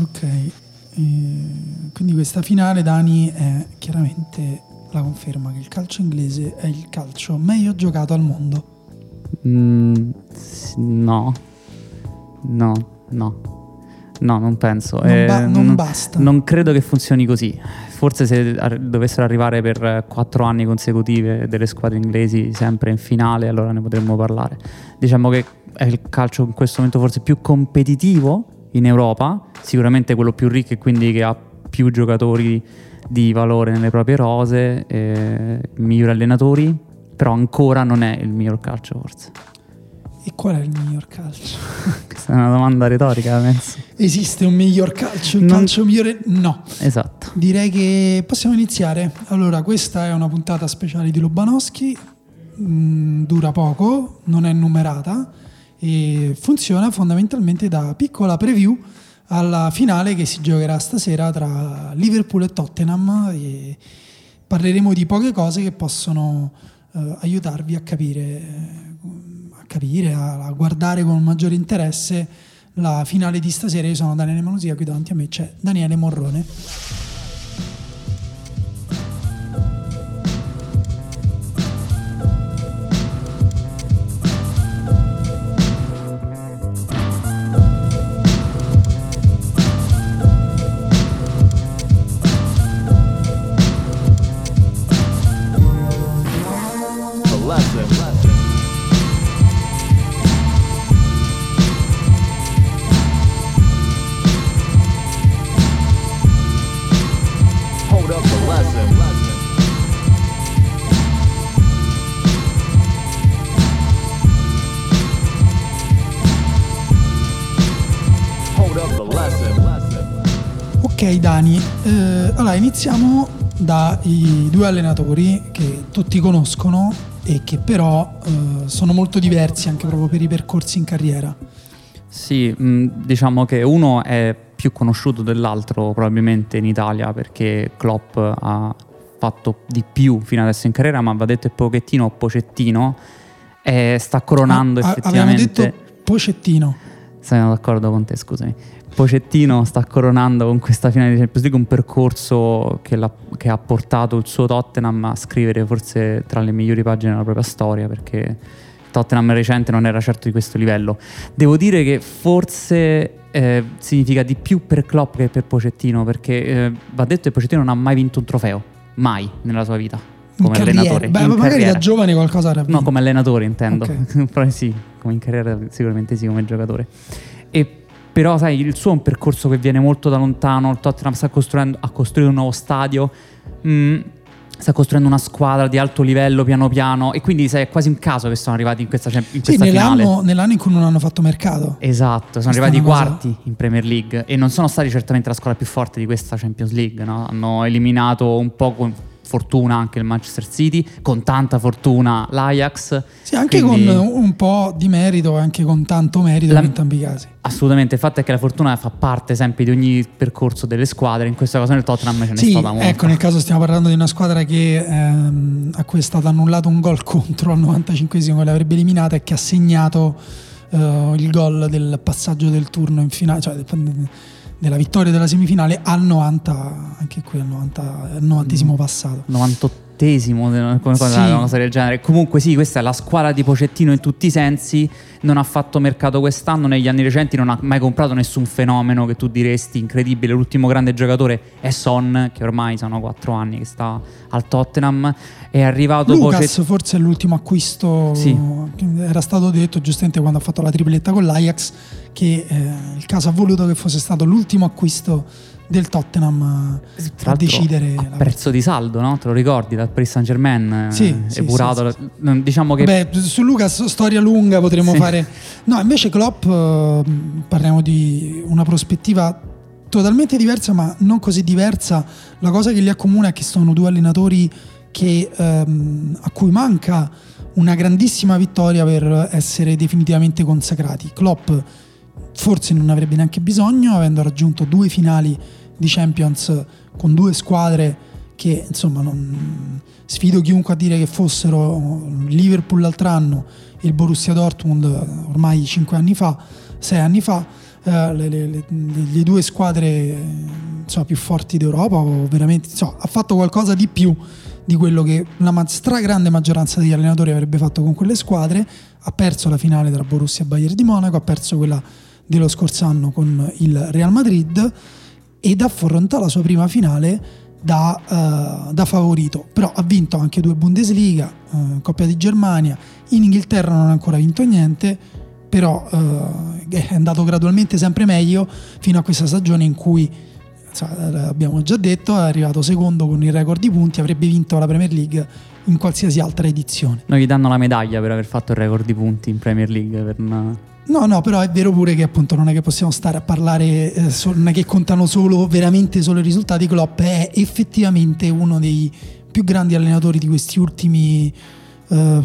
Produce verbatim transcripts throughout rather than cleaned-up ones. Ok, eh, quindi questa finale, Dani, è chiaramente la conferma che il calcio inglese è il calcio meglio giocato al mondo. Mm, no, no, no, no, non penso. Non, ba- eh, non, non basta. Non credo che funzioni così. Forse se ar- dovessero arrivare per quattro anni consecutive delle squadre inglesi sempre in finale, allora ne potremmo parlare. Diciamo che è il calcio in questo momento forse più competitivo in Europa, sicuramente quello più ricco e quindi che ha più giocatori di valore nelle proprie rose, eh, migliori allenatori, però ancora non è il miglior calcio forse. E qual è il miglior calcio? Questa è una domanda retorica, penso. Esiste un miglior calcio? Un non... calcio migliore? No. Esatto. Direi che possiamo iniziare. Allora, questa è una puntata speciale di Lobanovski, mm, dura poco, non è numerata e funziona fondamentalmente da piccola preview alla finale che si giocherà stasera tra Liverpool e Tottenham, e parleremo di poche cose che possono eh, aiutarvi a capire, a capire, a, a guardare con maggiore interesse la finale di stasera. Io sono Daniele Manusia, qui davanti a me c'è Daniele Morrone. Ok Dani, eh, allora iniziamo dai due allenatori che tutti conoscono e che però eh, sono molto diversi anche proprio per i percorsi in carriera. Sì, mh, diciamo che uno è più conosciuto dell'altro probabilmente in Italia, perché Klopp ha fatto di più fino adesso in carriera, ma va detto Pochettino Pochettino eh, sta coronando ah, effettivamente. Abbiamo detto Pochettino. Sono d'accordo con te, scusami. Pochettino sta coronando con questa finale di Champions League un percorso che, che ha portato il suo Tottenham a scrivere forse tra le migliori pagine della propria storia, perché il Tottenham recente non era certo di questo livello. Devo dire che forse eh, significa di più per Klopp che per Pochettino, perché eh, va detto che Pochettino non ha mai vinto un trofeo, mai nella sua vita. Come carriera. Allenatore. Beh, in magari carriera. Da giovane qualcosa era. No, come allenatore intendo. Okay. Sì, come in carriera sicuramente sì, come giocatore. E però sai, il suo è un percorso che viene molto da lontano. Il Tottenham sta costruendo, ha costruito un nuovo stadio, mm, sta costruendo una squadra di alto livello piano piano, e quindi sai, è quasi un caso che sono arrivati in questa, in sì, questa nell'anno, finale. Nell'anno in cui non hanno fatto mercato. Esatto, sono questa arrivati quarti cosa... in Premier League, e non sono stati certamente la squadra più forte di questa Champions League, no? Hanno eliminato un po' con fortuna anche il Manchester City, con tanta fortuna l'Ajax. Sì, anche quindi... con un po' di merito, anche con tanto merito la... in tanti casi. Assolutamente, il fatto è che la fortuna fa parte sempre di ogni percorso delle squadre, in questa cosa nel Tottenham ce n'è sì, stata molto. Ecco, nel caso stiamo parlando di una squadra che ehm, a cui è stato annullato un gol contro al novantacinquesimo che l'avrebbe eliminata, e che ha segnato eh, il gol del passaggio del turno in finale, cioè della vittoria della semifinale al novanta, anche qui al novanta, al novantesimo passato, novantottesimo, come sì. Una cosa del genere. Comunque sì, questa è la squadra di Pochettino in tutti i sensi. Non ha fatto mercato quest'anno, negli anni recenti non ha mai comprato nessun fenomeno che tu diresti incredibile. L'ultimo grande giocatore è Son, che ormai sono quattro anni che sta al Tottenham. È arrivato Lucas, Pochettino... forse è l'ultimo acquisto, sì. Era stato detto giustamente quando ha fatto la tripletta con l'Ajax che eh, il caso ha voluto che fosse stato l'ultimo acquisto del Tottenham a decidere a prezzo la... di saldo, no? Te lo ricordi, dal Paris Saint Germain, sì, eh, sì, epurato, sì, sì. Diciamo che beh, su Lucas storia lunga potremmo sì. fare. No, invece Klopp eh, parliamo di una prospettiva totalmente diversa, ma non così diversa. La cosa che li accomuna è che sono due allenatori che ehm, a cui manca una grandissima vittoria per essere definitivamente consacrati. Klopp forse non avrebbe neanche bisogno, avendo raggiunto due finali di Champions con due squadre che insomma non... sfido chiunque a dire che fossero Liverpool l'altro anno e il Borussia Dortmund ormai cinque anni fa, sei anni fa, eh, le, le, le, le due squadre insomma, più forti d'Europa, o veramente insomma, ha fatto qualcosa di più di quello che la stragrande maggioranza degli allenatori avrebbe fatto con quelle squadre. Ha perso la finale tra Borussia e Bayern di Monaco, ha perso quella dello scorso anno con il Real Madrid ed affronta la sua prima finale da, uh, da favorito, però ha vinto anche due Bundesliga, uh, Coppa di Germania, in Inghilterra non ha ancora vinto niente, però uh, è andato gradualmente sempre meglio fino a questa stagione in cui, abbiamo già detto, è arrivato secondo con il record di punti, avrebbe vinto la Premier League in qualsiasi altra edizione. Non gli danno la medaglia per aver fatto il record di punti in Premier League per una... No, no, però è vero pure che appunto non è che possiamo stare a parlare, eh, so, non è che contano solo veramente solo i risultati. Klopp è effettivamente uno dei più grandi allenatori di questi ultimi eh,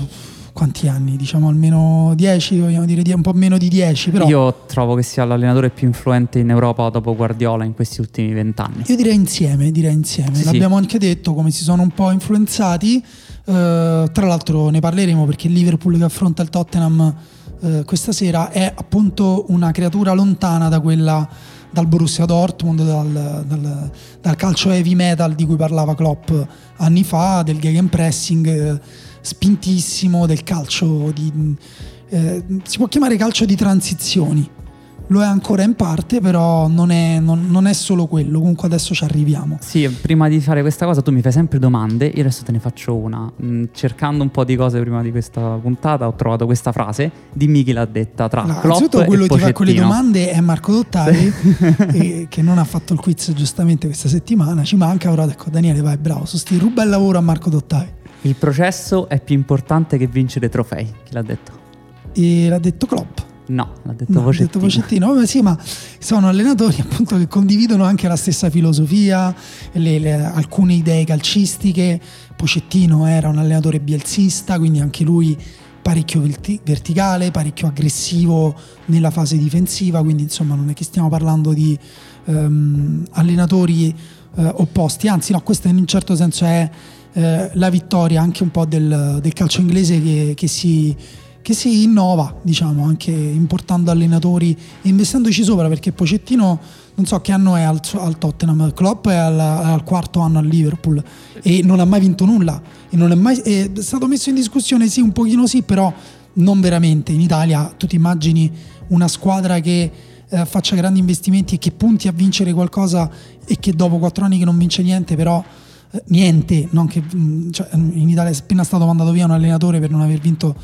quanti anni? Diciamo almeno dieci, vogliamo dire un po' meno di dieci, però... Io trovo che sia l'allenatore più influente in Europa dopo Guardiola in questi ultimi vent'anni. Io direi insieme, direi insieme. Sì, l'abbiamo sì. anche detto come si sono un po' influenzati, eh, tra l'altro ne parleremo perché il Liverpool che affronta il Tottenham eh, questa sera è appunto una creatura lontana da quella dal Borussia Dortmund, dal, dal, dal calcio heavy metal di cui parlava Klopp anni fa, del gegenpressing... Eh, spintissimo, del calcio di, eh, si può chiamare calcio di transizioni, lo è ancora in parte, però non è, non, non è solo quello. Comunque adesso ci arriviamo. Sì, prima di fare questa cosa tu mi fai sempre domande, io adesso te ne faccio una. Cercando un po' di cose prima di questa puntata ho trovato questa frase, dimmi chi l'ha detta tra allora, Klopp e Pochettino. Quello che ti fa quelle domande è Marco Dottai, e, che non ha fatto il quiz giustamente questa settimana, ci manca. Ora ecco, Daniele, vai, bravo, sosti, ruba il lavoro a Marco Dottai. Il processo è più importante che vincere trofei. Chi l'ha detto? E l'ha detto Klopp? No, l'ha detto, no, Pochettino. detto Pochettino. Ma sì, ma sono allenatori appunto che condividono anche la stessa filosofia, le, le, alcune idee calcistiche. Pochettino era un allenatore bielsista, quindi anche lui parecchio verti- verticale, parecchio aggressivo nella fase difensiva. Quindi insomma non è che stiamo parlando di um, allenatori uh, opposti. Anzi no, questo in un certo senso è Eh, la vittoria anche un po' del, del calcio inglese che, che, si, che si innova, diciamo, anche importando allenatori e investendoci sopra, perché Pochettino non so che anno è al, al Tottenham, Klopp è al, al quarto anno al Liverpool e non ha mai vinto nulla e non è mai è stato messo in discussione, sì un pochino sì, però non veramente. In Italia tu ti immagini una squadra che eh, faccia grandi investimenti e che punti a vincere qualcosa e che dopo quattro anni che non vince niente, però niente, non che, cioè, in Italia è appena stato mandato via un allenatore per non aver vinto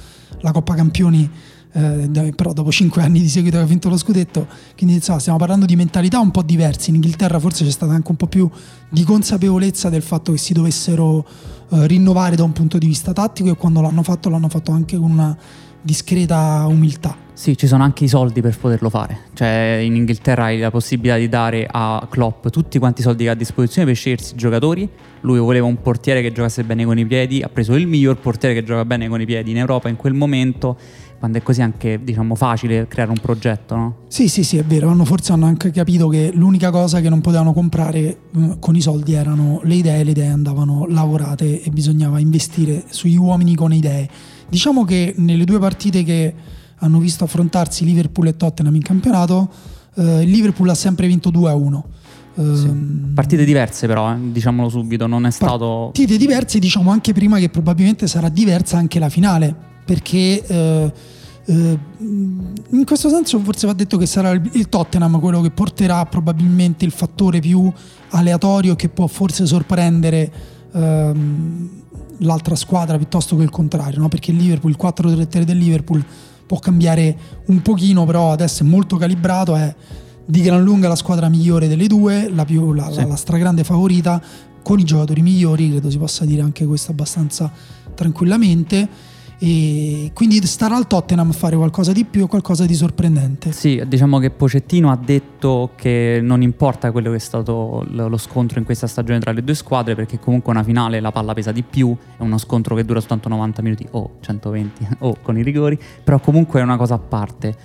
la Coppa Campioni, eh, però dopo cinque anni di seguito che ha vinto lo scudetto. Quindi insomma, stiamo parlando di mentalità un po' diverse. In Inghilterra forse c'è stata anche un po' più di consapevolezza del fatto che si dovessero eh, rinnovare da un punto di vista tattico, e quando l'hanno fatto l'hanno fatto anche con una discreta umiltà. Sì, ci sono anche i soldi per poterlo fare. Cioè in Inghilterra hai la possibilità di dare a Klopp tutti quanti i soldi che ha a disposizione per scegliersi i giocatori. Lui voleva un portiere che giocasse bene con i piedi, ha preso il miglior portiere che gioca bene con i piedi in Europa in quel momento. Quando è così anche, diciamo, facile creare un progetto, no? Sì, sì, sì, è vero. Hanno forse hanno anche capito che l'unica cosa che non potevano comprare mh, con i soldi erano le idee. Le idee andavano lavorate e bisognava investire sugli uomini con idee. Diciamo che nelle due partite che hanno visto affrontarsi Liverpool e Tottenham in campionato, eh, Liverpool ha sempre vinto due a uno. Eh, sì. Partite diverse però, eh, diciamolo subito, non è stato... Partite diverse, diciamo anche prima che probabilmente sarà diversa anche la finale, perché eh, eh, in questo senso forse va detto che sarà il Tottenham quello che porterà probabilmente il fattore più aleatorio che può forse sorprendere... Ehm, l'altra squadra piuttosto che il contrario, no? Perché il Liverpool, il quattro tre tre del Liverpool può cambiare un pochino, però adesso è molto calibrato, è di gran lunga la squadra migliore delle due, la, più, la, sì. la, la stragrande favorita, con i giocatori migliori, credo si possa dire anche questo abbastanza tranquillamente. E quindi starà al Tottenham fare qualcosa di più, qualcosa di sorprendente. Sì, diciamo che Pochettino ha detto che non importa quello che è stato lo scontro in questa stagione tra le due squadre, perché comunque una finale la palla pesa di più, è uno scontro che dura soltanto novanta minuti o centoventi o con i rigori, però comunque è una cosa a parte.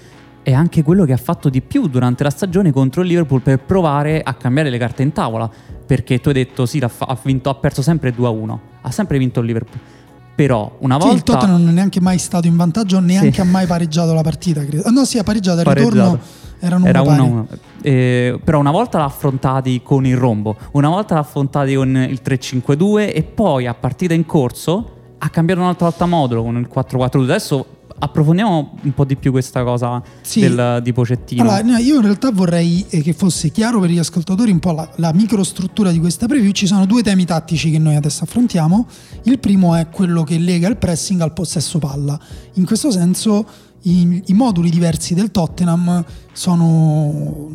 È anche quello che ha fatto di più durante la stagione contro il Liverpool per provare a cambiare le carte in tavola, perché tu hai detto sì, ha vinto, ha perso sempre due a uno, ha sempre vinto il Liverpool. Però una volta... Sì, il Tottenham non è neanche mai stato in vantaggio, neanche sì. ha mai pareggiato la partita, credo. No, sì, ha pareggiato al ritorno, Erano era uno, eh, però una volta l'ha affrontati con il rombo, una volta l'ha affrontati con il tre cinque due e poi a partita in corso ha cambiato un'altra volta modulo con il quattro quattro due. Adesso approfondiamo un po' di più questa cosa, sì, del, di Pochettino. Allora, io in realtà vorrei che fosse chiaro per gli ascoltatori un po' la, la microstruttura di questa preview. Ci sono due temi tattici che noi adesso affrontiamo. Il primo è quello che lega il pressing al possesso palla. In questo senso i, i moduli diversi del Tottenham sono,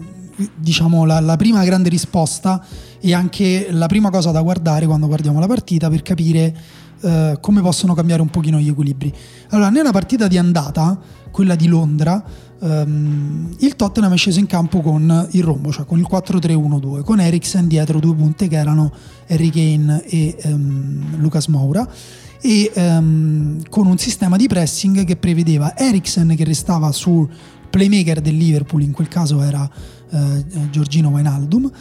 diciamo, la, la prima grande risposta e anche la prima cosa da guardare quando guardiamo la partita per capire Uh, come possono cambiare un pochino gli equilibri. Allora, nella partita di andata, quella di Londra, um, il Tottenham è sceso in campo con il rombo, cioè con il quattro tre uno due, con Eriksen dietro due punte che erano Harry Kane e um, Lucas Moura, e um, con un sistema di pressing che prevedeva Eriksen che restava sul playmaker del Liverpool, in quel caso era uh, Georginio Wijnaldum,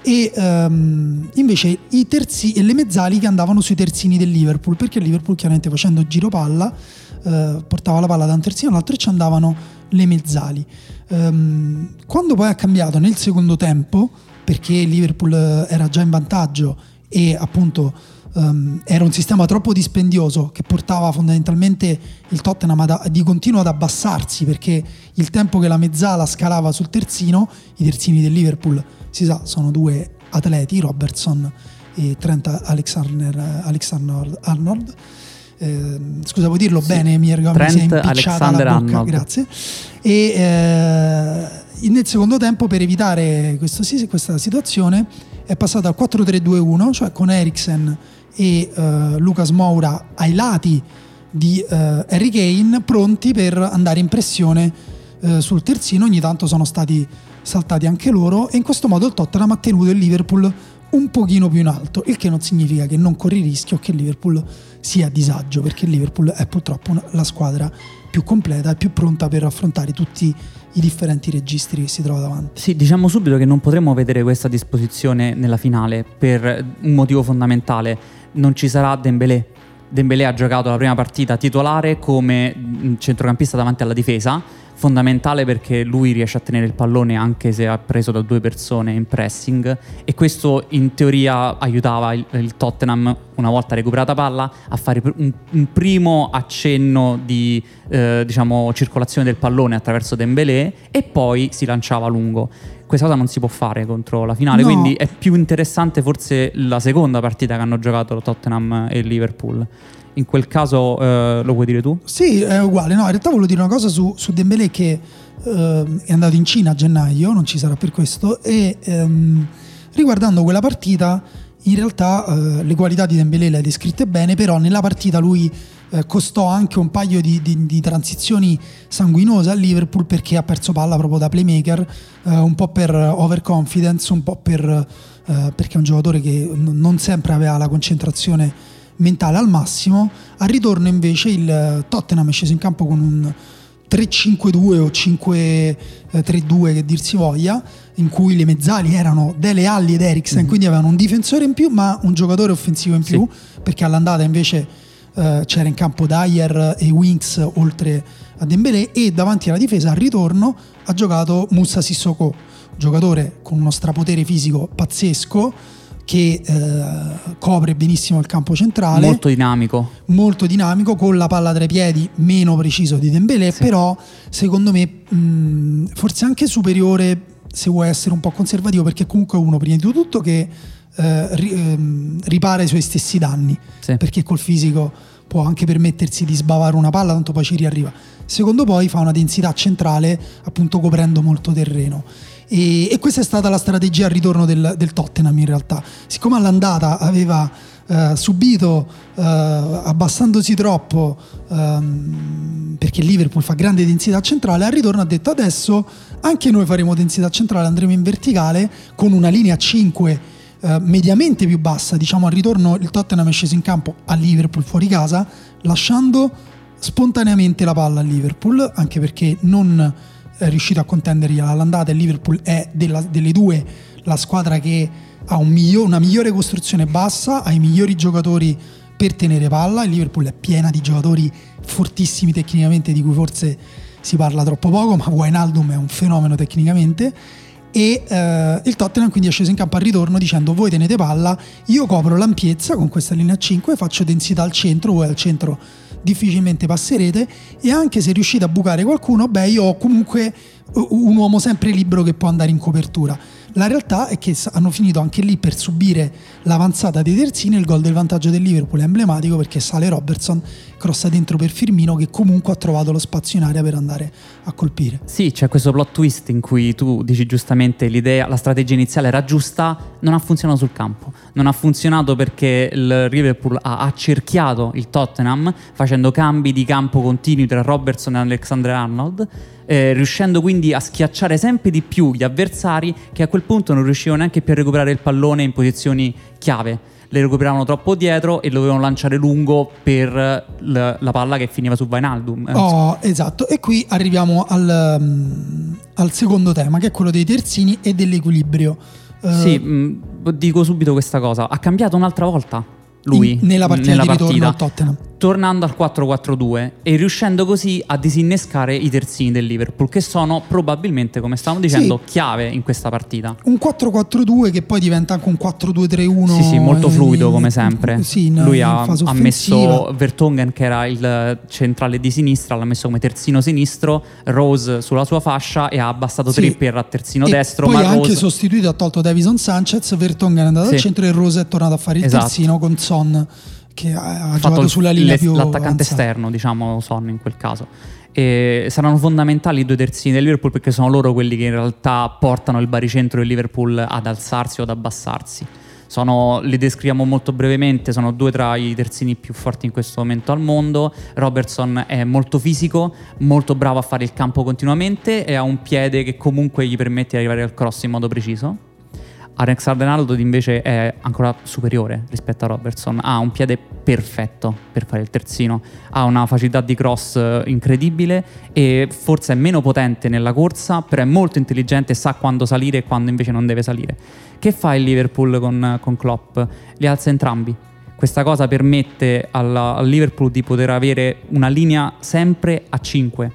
e um, invece i terzi e le mezzali che andavano sui terzini del Liverpool, perché il Liverpool chiaramente facendo giro palla uh, portava la palla da un terzino all'altro e ci andavano le mezzali. Um, quando poi ha cambiato nel secondo tempo, perché il Liverpool era già in vantaggio e appunto um, era un sistema troppo dispendioso che portava fondamentalmente il Tottenham ad, di continuo ad abbassarsi, perché il tempo che la mezzala scalava sul terzino, i terzini del Liverpool si sa sono due atleti, Robertson e Trent Alexander-Arnold, eh, scusa, vuoi dirlo, sì, bene? Mi, ergo, mi si è impicciata la bocca, grazie. E eh, nel secondo tempo, per evitare questo, questa situazione, è passata al quattro tre due uno, cioè con Eriksen e eh, Lucas Moura ai lati di eh, Harry Kane, pronti per andare in pressione eh, sul terzino. Ogni tanto sono stati saltati anche loro e in questo modo il Tottenham ha tenuto il Liverpool un pochino più in alto, il che non significa che non corri il rischio che il Liverpool sia a disagio, perché il Liverpool è purtroppo la squadra più completa e più pronta per affrontare tutti i differenti registri che si trova davanti. Sì, diciamo subito che non potremo vedere questa disposizione nella finale per un motivo fondamentale: non ci sarà Dembélé. Dembélé ha giocato la prima partita titolare come centrocampista davanti alla difesa, fondamentale perché lui riesce a tenere il pallone anche se ha preso da due persone in pressing, e questo in teoria aiutava il, il Tottenham, una volta recuperata palla, a fare un, un primo accenno di eh, diciamo circolazione del pallone attraverso Dembélé e poi si lanciava lungo. Questa cosa non si può fare contro la finale, no. Quindi è più interessante forse la seconda partita che hanno giocato Tottenham e Liverpool. In quel caso eh, lo puoi dire tu? Sì, è uguale. No, in realtà volevo dire una cosa su, su Dembélé, che eh, è andato in Cina a gennaio, non ci sarà per questo. E ehm, riguardando quella partita, in realtà eh, le qualità di Dembélé le hai descritte bene, però nella partita lui eh, costò anche un paio di, di, di transizioni sanguinose al Liverpool, perché ha perso palla proprio da playmaker, eh, un po' per overconfidence, un po' per, eh, perché è un giocatore che non sempre aveva la concentrazione mentale al massimo. Al ritorno invece il Tottenham è sceso in campo con un tre cinque due o cinque tre due, che dir si voglia, in cui le mezzali erano Dele Alli ed Eriksen, mm-hmm. quindi avevano un difensore in più ma un giocatore offensivo in più, sì, perché all'andata invece eh, c'era in campo Dyer e Winks oltre a Dembélé, e davanti alla difesa al ritorno ha giocato Moussa Sissoko, giocatore con uno strapotere fisico pazzesco, che eh, copre benissimo il campo centrale, molto dinamico, molto dinamico, con la palla tra i piedi meno preciso di Dembélé, sì, però secondo me mh, forse anche superiore, se vuoi essere un po' conservativo, perché comunque uno prima di tutto che eh, ri, ehm, ripara i suoi stessi danni, sì, perché col fisico può anche permettersi di sbavare una palla, tanto poi ci riarriva. Secondo, poi fa una densità centrale, appunto coprendo molto terreno. E, e questa è stata la strategia al ritorno del, del Tottenham. In realtà, siccome all'andata aveva eh, subito eh, abbassandosi troppo ehm, perché Liverpool fa grande densità centrale, al ritorno ha detto adesso anche noi faremo densità centrale, andremo in verticale con una linea cinque eh, mediamente più bassa. Diciamo, al ritorno il Tottenham è sceso in campo a Liverpool fuori casa, lasciando spontaneamente la palla a Liverpool, anche perché non è riuscito a contendergli all'andata. Il Liverpool è della, delle due la squadra che ha un miglior, una migliore costruzione bassa, ha i migliori giocatori per tenere palla. Il Liverpool è piena di giocatori fortissimi tecnicamente, di cui forse si parla troppo poco, ma Wijnaldum è un fenomeno tecnicamente. E eh, il Tottenham quindi è sceso in campo al ritorno dicendo: voi tenete palla, io copro l'ampiezza con questa linea cinque, faccio densità al centro, voi al centro difficilmente passerete, e anche se riuscite a bucare qualcuno, beh, io ho comunque un uomo sempre libero che può andare in copertura. La realtà è che hanno finito anche lì per subire l'avanzata dei terzini. Il gol del vantaggio del Liverpool è emblematico perché sale Robertson, crossa dentro per Firmino, che comunque ha trovato lo spazio in area per andare a colpire. Sì, c'è questo plot twist in cui tu dici giustamente l'idea, la strategia iniziale era giusta, non ha funzionato sul campo. Non ha funzionato perché il Liverpool ha accerchiato il Tottenham facendo cambi di campo continui tra Robertson e Alexander-Arnold, eh, riuscendo quindi a schiacciare sempre di più gli avversari, che a quel punto non riuscivano neanche più a recuperare il pallone in posizioni chiave. Le recuperavano troppo dietro e lo dovevano lanciare lungo per l- la palla che finiva su Wijnaldum. Oh, esatto. E qui arriviamo al, um, al secondo tema, che è quello dei terzini e dell'equilibrio. Uh, sì, mh, dico subito questa cosa. Ha cambiato un'altra volta lui in, nella partita nella di partita, ritorno al Tottenham, tornando al quattro quattro due e riuscendo così a disinnescare i terzini del Liverpool, che sono probabilmente, come stavamo dicendo, sì, chiave in questa partita. Un quattro quattro due che poi diventa anche un quattro due tre uno. Sì, sì, molto fluido come sempre. Sì, in, lui in ha, ha messo Vertonghen, che era il centrale di sinistra, l'ha messo come terzino sinistro, Rose sulla sua fascia, e ha abbassato sì. Trippier a terzino e destro. Poi ha anche Rose... sostituito, ha tolto Davison Sanchez, Vertonghen è andato sì. al centro e Rose è tornato a fare il esatto. terzino con Son, che ha fatto giocato sulla linea le, più l'attaccante avanzata. Esterno, diciamo, Son in quel caso. E saranno fondamentali i due terzini del Liverpool, perché sono loro quelli che in realtà portano il baricentro del Liverpool ad alzarsi o ad abbassarsi. Sono, li descriviamo molto brevemente, sono due tra i terzini più forti in questo momento al mondo. Robertson è molto fisico, molto bravo a fare il campo continuamente, e ha un piede che comunque gli permette di arrivare al cross in modo preciso. Alexander-Arnold invece è ancora superiore rispetto a Robertson, ha un piede perfetto per fare il terzino, ha una facilità di cross incredibile, e forse è meno potente nella corsa, però è molto intelligente, sa quando salire e quando invece non deve salire. Che fa il Liverpool con, con Klopp? Li alza entrambi. Questa cosa permette alla, al Liverpool di poter avere una linea sempre a cinque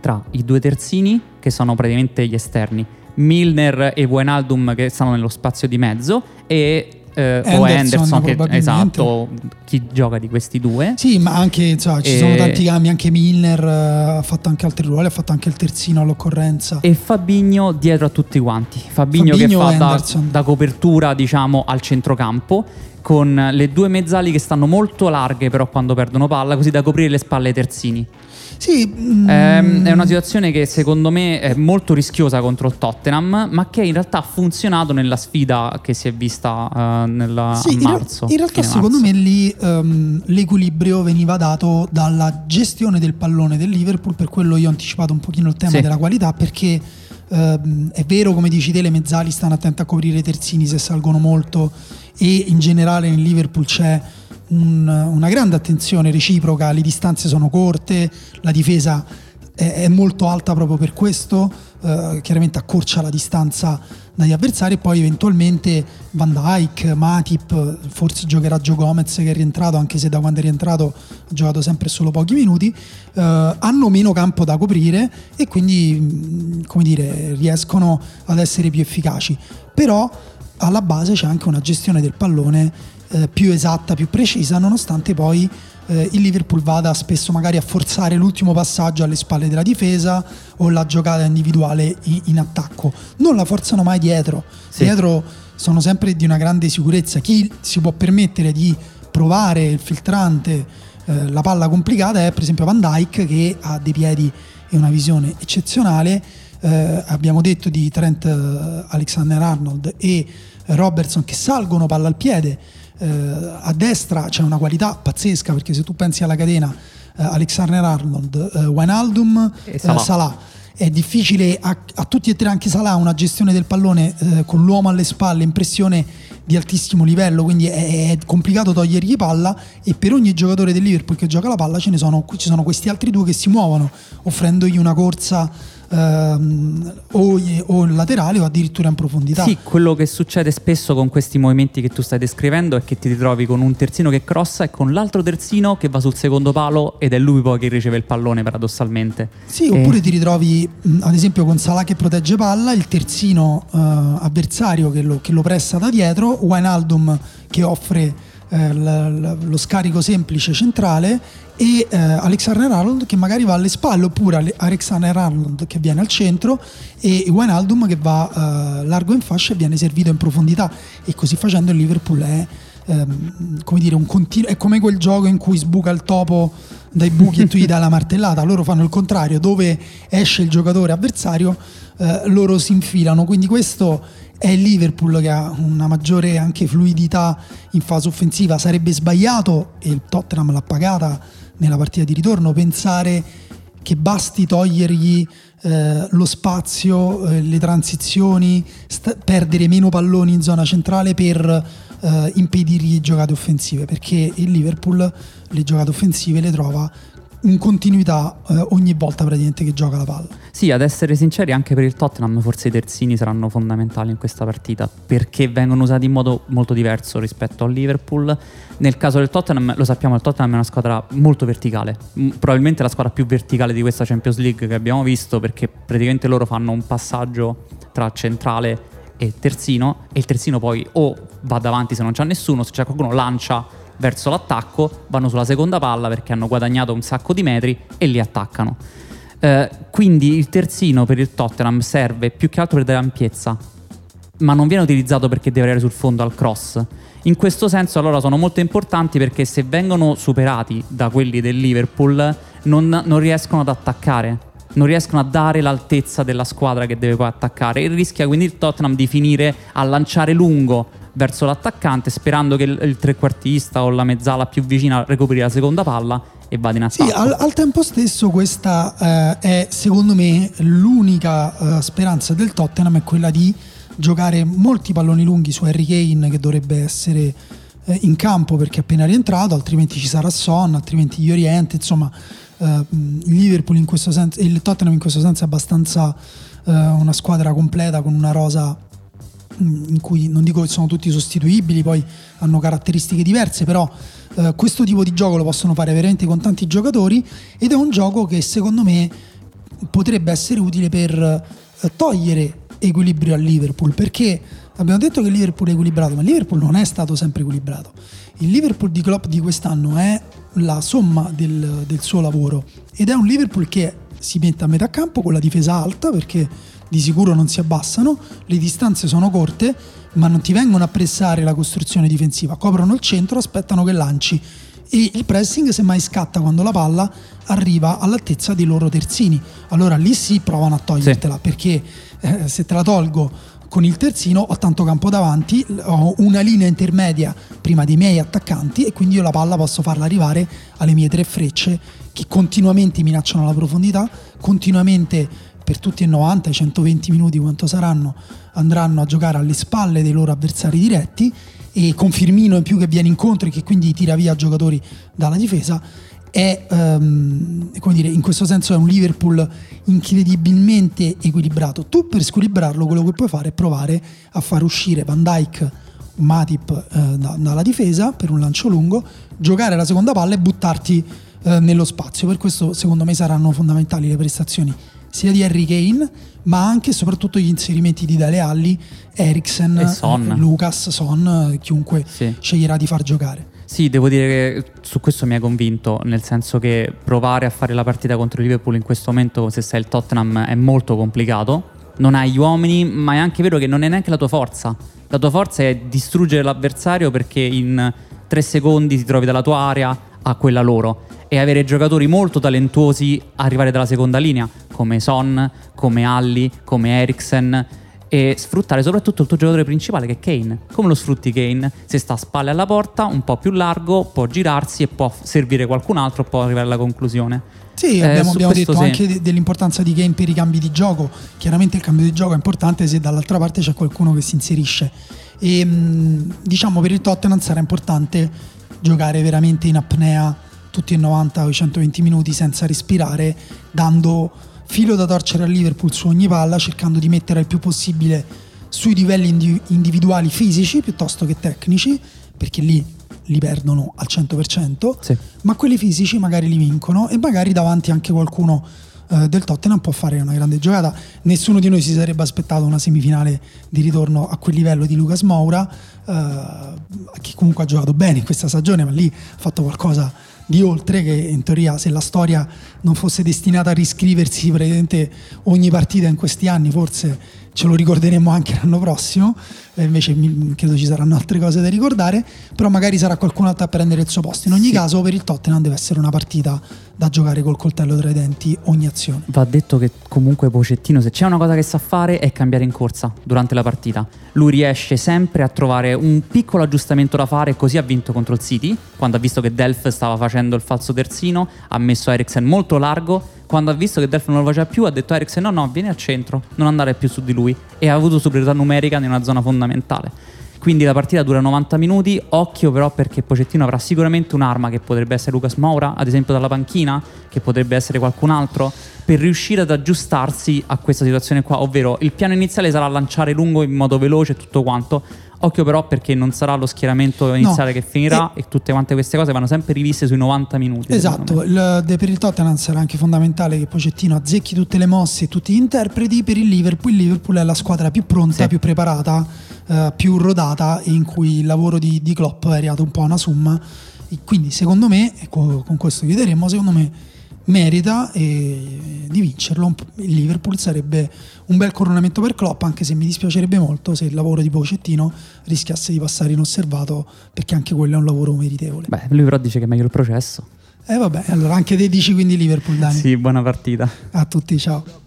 tra i due terzini, che sono praticamente gli esterni, Milner e Wijnaldum, che stanno nello spazio di mezzo, e eh, Anderson, o Anderson che, esatto, chi gioca di questi due. Sì, ma anche, cioè, ci e... sono tanti cambi. Anche Milner ha fatto anche altri ruoli, ha fatto anche il terzino all'occorrenza, e Fabinho dietro a tutti quanti. Fabinho, Fabinho che fa da, da copertura, diciamo, al centrocampo, con le due mezzali che stanno molto larghe però quando perdono palla, così da coprire le spalle ai terzini. Sì, mm. È una situazione che secondo me è molto rischiosa contro il Tottenham, ma che in realtà ha funzionato nella sfida che si è vista uh, nella, sì, a marzo. In realtà secondo marzo. me lì um, l'equilibrio veniva dato dalla gestione del pallone del Liverpool. Per quello io ho anticipato un pochino il tema sì. della qualità, perché um, è vero, come dici te, le mezzali stanno attente a coprire i terzini se salgono molto, e in generale nel Liverpool c'è una grande attenzione reciproca, le distanze sono corte, la difesa è molto alta proprio per questo, eh, chiaramente accorcia la distanza dagli avversari, e poi eventualmente Van Dijk, Matip, forse giocherà Joe Gomez, che è rientrato, anche se da quando è rientrato ha giocato sempre solo pochi minuti, eh, hanno meno campo da coprire e quindi, come dire, riescono ad essere più efficaci. Però alla base c'è anche una gestione del pallone più esatta, più precisa, nonostante poi eh, il Liverpool vada spesso magari a forzare l'ultimo passaggio alle spalle della difesa, o la giocata individuale in, in attacco non la forzano mai dietro. Sì. Dietro sono sempre di una grande sicurezza. Chi si può permettere di provare il filtrante, eh, la palla complicata, è per esempio Van Dijk, che ha dei piedi e una visione eccezionale. Eh, abbiamo detto di Trent Alexander-Arnold e Robertson, che salgono palla al piede. Uh, a destra c'è una qualità pazzesca, perché se tu pensi alla catena uh, Alexander-Arnold, uh, Wijnaldum e Salah. Uh, Salah è difficile a, a tutti e tre. Anche Salah ha una gestione del pallone uh, con l'uomo alle spalle, impressione di altissimo livello, quindi è, è complicato togliergli palla, e per ogni giocatore del Liverpool che gioca la palla ce ne sono, ci sono questi altri due che si muovono offrendogli una corsa ehm, o, o laterale o addirittura in profondità. Sì, quello che succede spesso con questi movimenti che tu stai descrivendo è che ti ritrovi con un terzino che crossa e con l'altro terzino che va sul secondo palo ed è lui poi che riceve il pallone, paradossalmente. Sì, e... oppure ti ritrovi mh, ad esempio con Salah che protegge palla, il terzino eh, avversario che lo, che lo pressa da dietro, Wijnaldum che offre lo scarico semplice centrale e eh, Alexander-Arnold che magari va alle spalle, oppure Alexander-Arnold che viene al centro e Wijnaldum che va eh, largo in fascia e viene servito in profondità, e così facendo il Liverpool è ehm, come dire un continuo, è come quel gioco in cui sbuca il topo dai buchi e tu gli dai la martellata. Loro fanno il contrario, dove esce il giocatore avversario eh, loro si infilano, quindi questo è il Liverpool che ha una maggiore anche fluidità in fase offensiva. Sarebbe sbagliato, e il Tottenham l'ha pagata nella partita di ritorno, pensare che basti togliergli eh, lo spazio, eh, le transizioni, st- perdere meno palloni in zona centrale per eh, impedirgli giocate offensive, perché il Liverpool le giocate offensive le trova in continuità eh, ogni volta praticamente che gioca la palla. Sì, ad essere sinceri, anche per il Tottenham forse i terzini saranno fondamentali in questa partita, perché vengono usati in modo molto diverso rispetto al Liverpool. Nel caso del Tottenham, lo sappiamo, il Tottenham è una squadra molto verticale, probabilmente la squadra più verticale di questa Champions League che abbiamo visto, perché praticamente loro fanno un passaggio tra centrale e terzino, e il terzino poi o va davanti se non c'è nessuno, se c'è qualcuno lancia verso l'attacco, vanno sulla seconda palla perché hanno guadagnato un sacco di metri e li attaccano. Eh, quindi il terzino per il Tottenham serve più che altro per dare ampiezza, ma non viene utilizzato perché deve arrivare sul fondo al cross. In questo senso allora sono molto importanti, perché se vengono superati da quelli del Liverpool non, non riescono ad attaccare, non riescono a dare l'altezza della squadra che deve poi attaccare, e rischia quindi il Tottenham di finire a lanciare lungo verso l'attaccante, sperando che il trequartista o la mezzala più vicina recuperi la seconda palla e vada in attacco. Sì, al, al tempo stesso questa eh, è secondo me l'unica eh, speranza del Tottenham, è quella di giocare molti palloni lunghi su Harry Kane, che dovrebbe essere eh, in campo perché è appena rientrato, altrimenti ci sarà Son, altrimenti gli orienta, insomma eh, Liverpool in questo senso, il Tottenham in questo senso è abbastanza eh, una squadra completa, con una rosa in cui non dico che sono tutti sostituibili, poi hanno caratteristiche diverse, però eh, questo tipo di gioco lo possono fare veramente con tanti giocatori, ed è un gioco che secondo me potrebbe essere utile per eh, togliere equilibrio al Liverpool, perché abbiamo detto che il Liverpool è equilibrato, ma il Liverpool non è stato sempre equilibrato. Il Liverpool di Klopp di quest'anno è la somma del, del suo lavoro, ed è un Liverpool che si mette a metà campo con la difesa alta, perché di sicuro non si abbassano, le distanze sono corte, ma non ti vengono a pressare la costruzione difensiva, coprono il centro, aspettano che lanci, e il pressing semmai scatta quando la palla arriva all'altezza dei loro terzini. Allora lì si provano a togliertela, sì, perché eh, se te la tolgo con il terzino ho tanto campo davanti, ho una linea intermedia prima dei miei attaccanti, e quindi io la palla posso farla arrivare alle mie tre frecce che continuamente minacciano la profondità, continuamente per tutti i novanta, i centoventi minuti quanto saranno, andranno a giocare alle spalle dei loro avversari diretti, e con Firmino in più che viene incontro e che quindi tira via giocatori dalla difesa. È um, come dire, in questo senso è un Liverpool incredibilmente equilibrato. Tu per squilibrarlo quello che puoi fare è provare a far uscire Van Dijk, Matip eh, da, dalla difesa per un lancio lungo, giocare la seconda palla e buttarti eh, nello spazio. Per questo secondo me saranno fondamentali le prestazioni sia di Harry Kane, ma anche e soprattutto gli inserimenti di Dele Alli, Eriksen, Son. Lucas, Son, chiunque sì. sceglierà di far giocare. Sì, devo dire che su questo mi ha convinto, nel senso che provare a fare la partita contro il Liverpool in questo momento, se sei il Tottenham, è molto complicato. Non hai gli uomini, ma è anche vero che non è neanche la tua forza. La tua forza è distruggere l'avversario, perché in tre secondi ti trovi dalla tua area a quella loro, e avere giocatori molto talentuosi arrivare dalla seconda linea, come Son, come Alli, come Eriksen, e sfruttare soprattutto il tuo giocatore principale che è Kane. Come lo sfrutti Kane? Se sta a spalle alla porta, un po' più largo, può girarsi e può servire qualcun altro, può arrivare alla conclusione. Sì, abbiamo, eh, abbiamo detto sì. anche de- dell'importanza di Kane per i cambi di gioco. Chiaramente il cambio di gioco è importante se dall'altra parte c'è qualcuno che si inserisce, e mh, diciamo per il Tottenham sarà importante giocare veramente in apnea tutti i novanta o i centoventi minuti senza respirare, dando filo da torcere a Liverpool su ogni palla, cercando di mettere il più possibile sui livelli indi- individuali fisici piuttosto che tecnici, perché lì li perdono al cento per cento, sì. Ma quelli fisici magari li vincono, e magari davanti anche qualcuno eh, del Tottenham può fare una grande giocata. Nessuno di noi si sarebbe aspettato una semifinale di ritorno a quel livello di Lucas Moura, eh, che comunque ha giocato bene in questa stagione, ma lì ha fatto qualcosa di oltre, che in teoria, se la storia non fosse destinata a riscriversi praticamente ogni partita in questi anni, forse ce lo ricorderemo anche l'anno prossimo. E invece mi, credo ci saranno altre cose da ricordare, però magari sarà qualcun altro a prendere il suo posto. In ogni sì. caso, per il Tottenham deve essere una partita da giocare col coltello tra i denti ogni azione. Va detto che comunque Pochettino, se c'è una cosa che sa fare, è cambiare in corsa durante la partita. Lui riesce sempre a trovare un piccolo aggiustamento da fare, così ha vinto contro il City, quando ha visto che Delph stava facendo il falso terzino, ha messo Eriksen molto largo. Quando ha visto che Delph non lo faceva più, ha detto a Eriksen: no, no, vieni al centro, non andare più su di lui. E ha avuto superiorità numerica in una zona fondamentale. Quindi la partita dura novanta minuti. Occhio però, perché Pochettino avrà sicuramente un'arma, che potrebbe essere Lucas Moura, ad esempio dalla panchina, che potrebbe essere qualcun altro, per riuscire ad aggiustarsi a questa situazione qua. Ovvero, il piano iniziale sarà lanciare lungo in modo veloce e tutto quanto. Occhio però, perché non sarà lo schieramento iniziale no, che finirà e... e tutte quante queste cose vanno sempre riviste sui novanta minuti. Esatto, il, per il Tottenham sarà anche fondamentale che Pochettino azzecchi tutte le mosse e tutti gli interpreti. Per il Liverpool, il Liverpool è la squadra più pronta, sì. più preparata, eh, più rodata, e in cui il lavoro di, di Klopp è arrivato un po' a una somma. E quindi secondo me, e co- con questo chiuderemo, secondo me merita eh, di vincerlo. Il Liverpool sarebbe un bel coronamento per Klopp, anche se mi dispiacerebbe molto se il lavoro di Pochettino rischiasse di passare inosservato, perché anche quello è un lavoro meritevole. Beh, lui però dice che è meglio il processo. E eh, vabbè, allora anche te dici quindi Liverpool, Dani. Sì, buona partita. A tutti, ciao.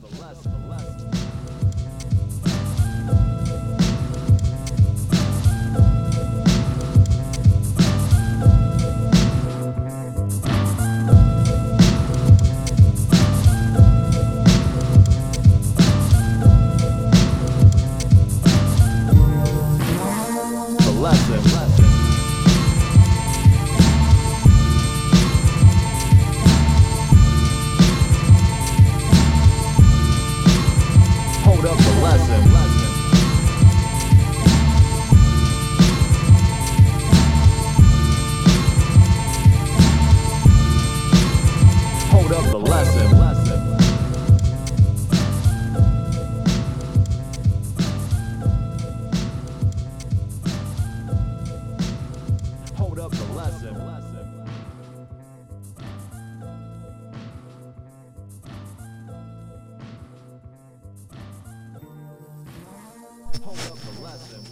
Hold up the lesson.